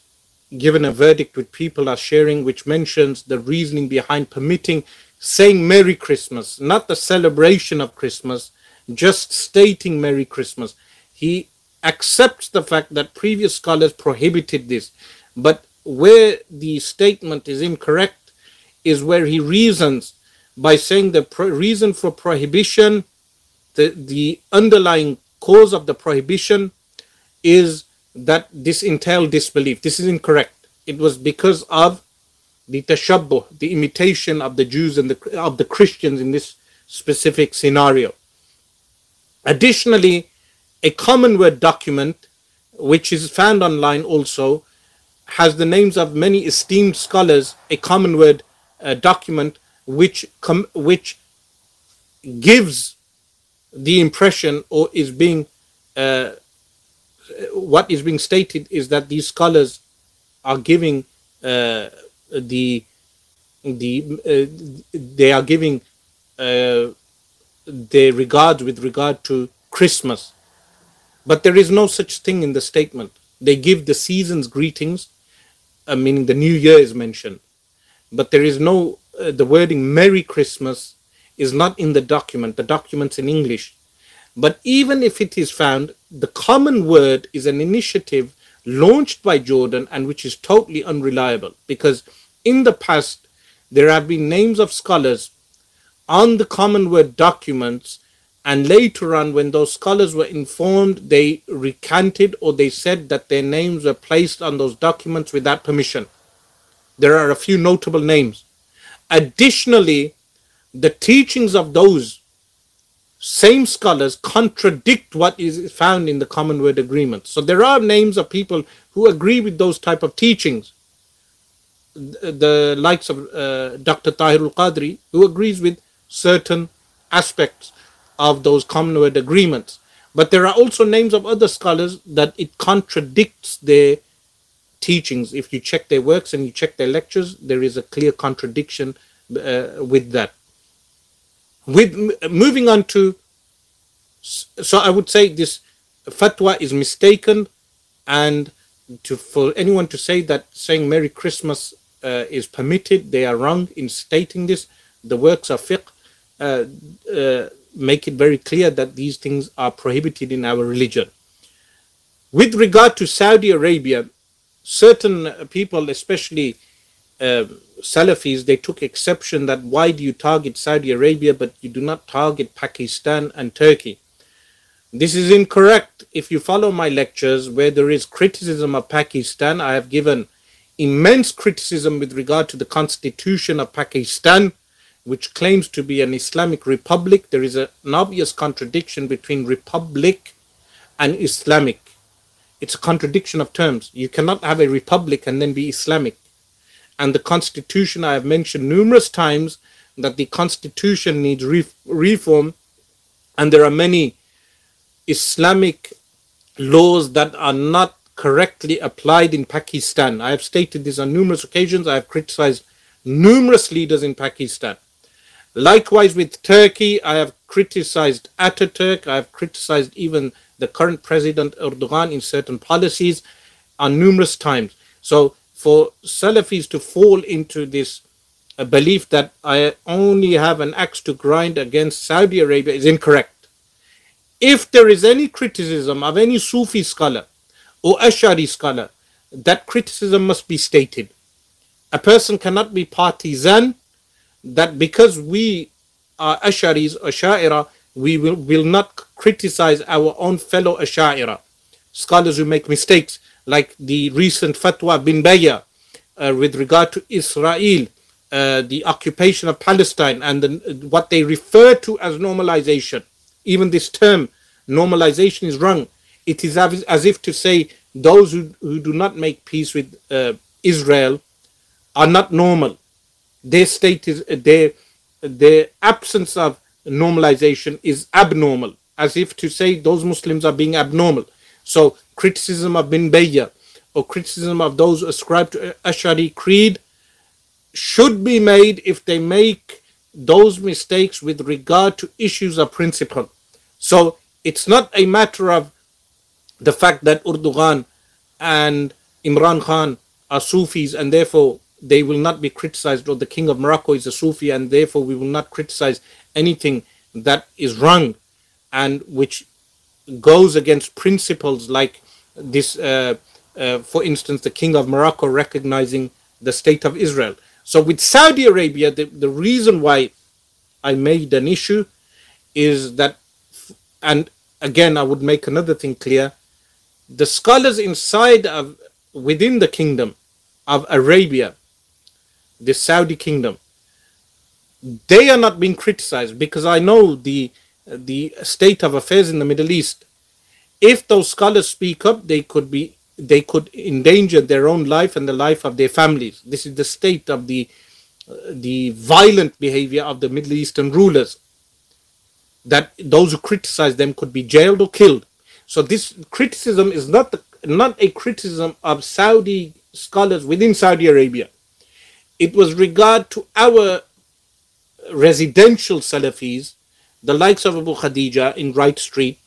given a verdict which people are sharing, which mentions the reasoning behind permitting saying Merry Christmas, not the celebration of Christmas, just stating Merry Christmas. He accepts the fact that previous scholars prohibited this, but where the statement is incorrect is where he reasons by saying the reason for prohibition, the underlying cause of the prohibition is that this entailed disbelief. This is incorrect. It was because of the tashabbuh, the imitation of the Jews and of the Christians in this specific scenario. Additionally, a common word document, which is found online also, has the names of many esteemed scholars, a common word document which gives the impression, or is being what is being stated is that these scholars are giving their regards with regard to Christmas, but there is no such thing in the statement. They give the season's greetings, meaning the New Year is mentioned, but there is no the wording Merry Christmas is not in the document. The document's in English. But even if it is found, the common word is an initiative launched by Jordan and which is totally unreliable, because in the past there have been names of scholars on the common word documents, and later on when those scholars were informed, they recanted, or they said that their names were placed on those documents without permission. There are a few notable names. Additionally, the teachings of those same scholars contradict what is found in the common word agreement. So there are names of people who agree with those type of teachings. The likes of Dr. Tahir al-Qadri, who agrees with certain aspects of those common word agreements. But there are also names of other scholars that it contradicts their teachings. If you check their works and you check their lectures, there is a clear contradiction with that. Moving on to, so I would say this fatwa is mistaken, and for anyone to say that saying Merry Christmas is permitted, they are wrong in stating this. The works of fiqh make it very clear that these things are prohibited in our religion. With regard to Saudi Arabia, certain people, especially Salafis, they took exception that why do you target Saudi Arabia but you do not target Pakistan and Turkey? This is incorrect. If you follow my lectures where there is criticism of Pakistan, I have given immense criticism with regard to the constitution of Pakistan, which claims to be an Islamic republic. There is an obvious contradiction between republic and Islamic. It's a contradiction of terms. You cannot have a republic and then be Islamic. And the constitution, I have mentioned numerous times that the constitution needs reform, and there are many Islamic laws that are not correctly applied in Pakistan. I have stated this on numerous occasions. I have criticized numerous leaders in Pakistan. Likewise with Turkey, I have criticized Ataturk. I have criticized even the current president Erdogan in certain policies on numerous times. So for Salafis to fall into this belief that I only have an axe to grind against Saudi Arabia is incorrect. If there is any criticism of any Sufi scholar or Ashari scholar, that criticism must be stated. A person cannot be partisan, that because we are Asharis or Asha'ira, we will not criticize our own fellow Asha'ira scholars who make mistakes, like the recent fatwa Bin Bayyah with regard to Israel, the occupation of Palestine, and what they refer to as normalization. Even this term normalization is wrong. It is as if to say those who do not make peace with Israel are not normal. Their state is their absence of normalization is abnormal, as if to say those Muslims are being abnormal. So criticism of Bin Bayyah or criticism of those ascribed to Ash'ari creed should be made if they make those mistakes with regard to issues of principle. So it's not a matter of the fact that Erdogan and Imran Khan are Sufis and therefore they will not be criticized, or the king of Morocco is a Sufi and therefore we will not criticize anything that is wrong and which goes against principles, like this, for instance, the king of Morocco recognizing the state of Israel. So with Saudi Arabia, the reason why I made an issue is that, and again I would make another thing clear, the scholars within the kingdom of Arabia, the Saudi kingdom, they are not being criticized, because I know the state of affairs in the Middle East. If those scholars speak up, they could endanger their own life and the life of their families. This is the state of the violent behavior of the Middle Eastern rulers, that those who criticize them could be jailed or killed. So this criticism is not a criticism of Saudi scholars within Saudi Arabia. It was regard to our residential Salafis, the likes of Abu Khadija in Wright Street,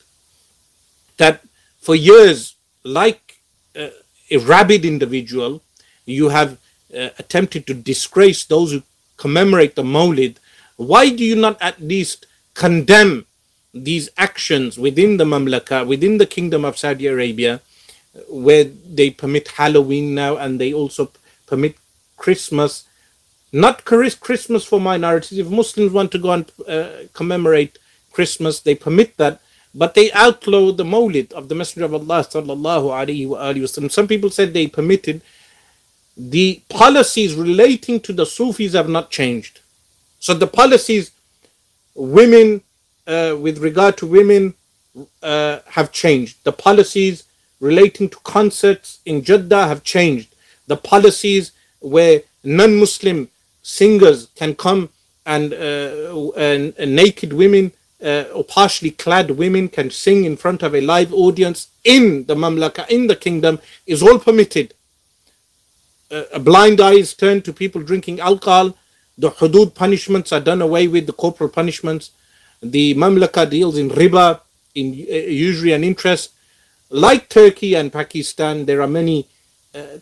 that for years, like a rabid individual, you have attempted to disgrace those who commemorate the Mawlid. Why do you not at least condemn these actions within the Mamlaka, within the kingdom of Saudi Arabia, where they permit Halloween now and they also permit Christmas? Not Christmas for minorities. If Muslims want to go and commemorate Christmas, they permit that, but they outlaw the Mawlid of the Messenger of Allah sallallahu alaihi wasallam. Some people said they permitted. The policies relating to the Sufis have not changed. So the policies, women, with regard to women, have changed. The policies relating to concerts in Jeddah have changed. The policies where non-Muslim singers can come and naked women or partially clad women can sing in front of a live audience in the Mamlaka, in the kingdom, is all permitted. A blind eye is turned to people drinking alcohol. The hudud punishments are done away with, the corporal punishments. The Mamlaka deals in riba, in usury and interest. Like Turkey and Pakistan, there are many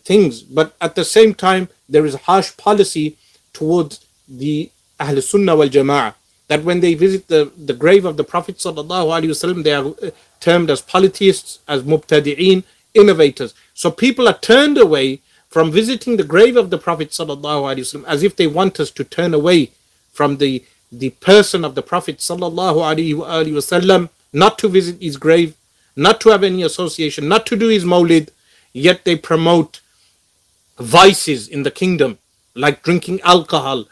things, but at the same time there is harsh policy towards the Ahl Sunnah wal Jama'ah, that when they visit the grave of the Prophet ﷺ, they are termed as polytheists, as mubtadi'een, innovators. So people are turned away from visiting the grave of the Prophet ﷺ, as if they want us to turn away from the person of the Prophet ﷺ, not to visit his grave, not to have any association, not to do his mawlid. Yet they promote vices in the kingdom, like drinking alcohol,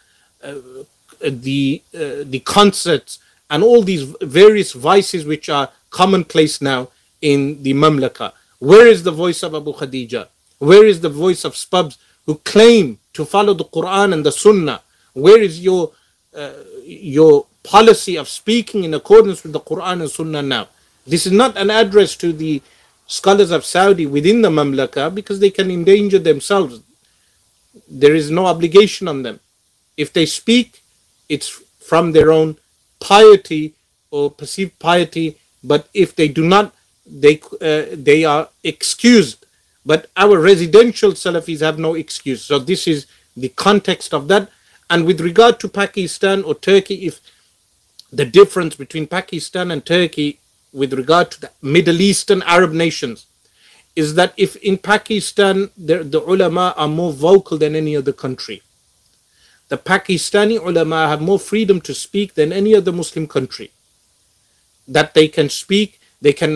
the concerts, and all these various vices which are commonplace now in the Mamlaka. Where is the voice of Abu Khadija? Where is the voice of Spubs who claim to follow the Quran and the Sunnah? Where is your policy of speaking in accordance with the Quran and Sunnah now? This is not an address to the scholars of Saudi within the Mamlaka, because they can endanger themselves. There is no obligation on them. If they speak, it's from their own piety or perceived piety, but if they do not, they are excused. But our residential Salafis have no excuse. So this is the context of that. And with regard to Pakistan or Turkey, if the difference between Pakistan and Turkey with regard to the Middle Eastern Arab nations is that if in Pakistan the ulama are more vocal than any other country, the Pakistani ulama have more freedom to speak than any other Muslim country, that they can speak, they can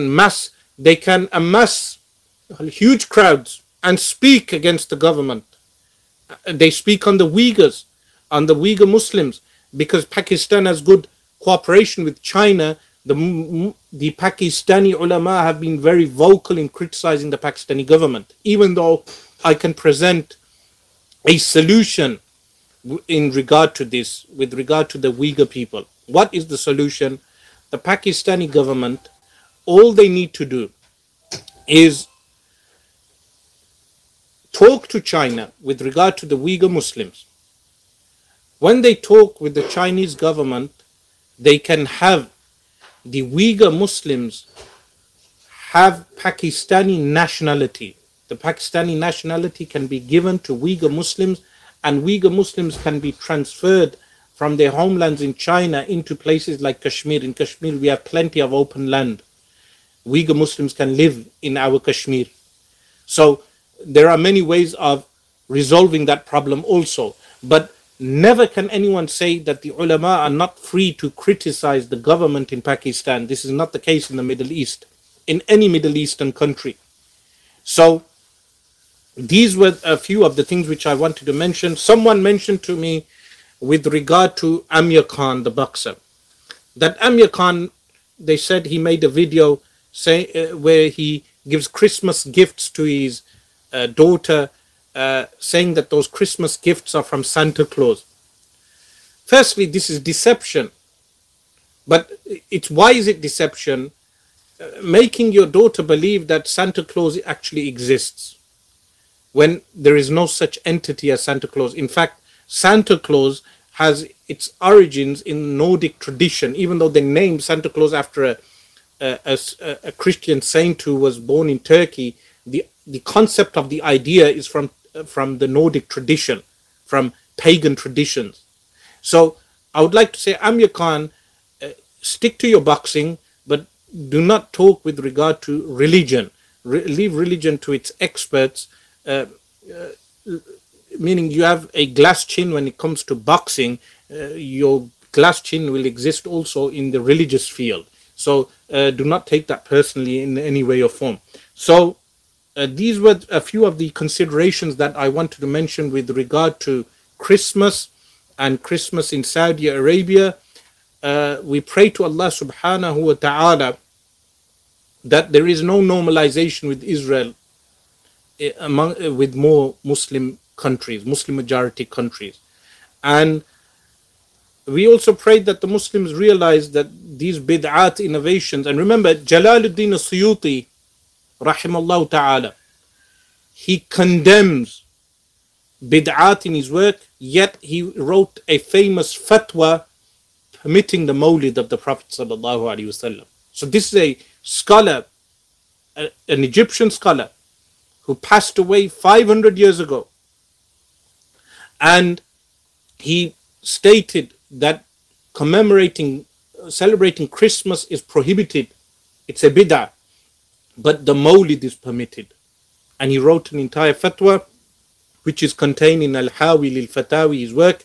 amass huge crowds and speak against the government. They speak on the Uyghurs, on the Uyghur Muslims, because Pakistan has good cooperation with China. The Pakistani ulama have been very vocal in criticizing the Pakistani government, even though I can present a solution in regard to this, with regard to the Uyghur people. What is the solution? The Pakistani government, all they need to do is talk to China with regard to the Uyghur Muslims. When they talk with the Chinese government, they can have the Uyghur Muslims have Pakistani nationality. The Pakistani nationality can be given to Uyghur Muslims, and Uyghur Muslims can be transferred from their homelands in China into places like Kashmir. In Kashmir, we have plenty of open land. Uyghur Muslims can live in our Kashmir. So there are many ways of resolving that problem also. But never can anyone say that the ulama are not free to criticize the government in Pakistan. This is not the case in the Middle East, in any Middle Eastern country. So these were a few of the things which I wanted to mention. Someone mentioned to me with regard to Amir Khan, the boxer, that Amir Khan, they said he made a video where he gives Christmas gifts to his daughter, saying that those Christmas gifts are from Santa Claus. Firstly, this is deception. But why is it deception? Making your daughter believe that Santa Claus actually exists, when there is no such entity as Santa Claus. In fact, Santa Claus has its origins in Nordic tradition, even though they named Santa Claus after a Christian saint who was born in Turkey. The concept of the idea is from the Nordic tradition, from pagan traditions. So I would like to say, Amir Khan, stick to your boxing, but do not talk with regard to religion. Leave religion to its experts. Meaning, you have a glass chin when it comes to boxing. Your glass chin will exist also in the religious field. So do not take that personally in any way or form. So these were a few of the considerations that I wanted to mention with regard to Christmas and Christmas in Saudi Arabia. We pray to Allah subhanahu wa ta'ala that there is no normalization with Israel with more Muslim countries, Muslim majority countries. And we also prayed that the Muslims realize that these bid'at innovations, and remember Jalaluddin as-Sayyuti rahimahullah ta'ala, he condemns bid'at in his work, yet he wrote a famous fatwa permitting the Mawlid of the Prophet sallallahu alaihi wasallam. So this is a scholar, an Egyptian scholar, who passed away 500 years ago, and he stated that celebrating Christmas is prohibited, it's a bid'ah, but the Mawlid is permitted. And he wrote an entire fatwa which is contained in Al-Hawi Lil-Fatawi, his work.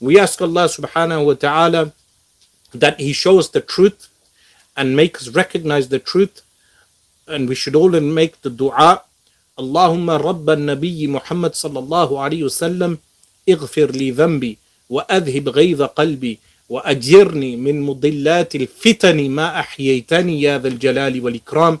We ask Allah subhanahu wa ta'ala that he show us the truth and make us recognize the truth, and we should all make the dua, Allahumma Rabba Nabiyyi Muhammad sallallahu alayhi wasallam, ighfir li dhanbi wa adhib ghayza qalbi wa ajirni min mudillati al-fitani ma ahyaytani ya dhal jalali wal ikram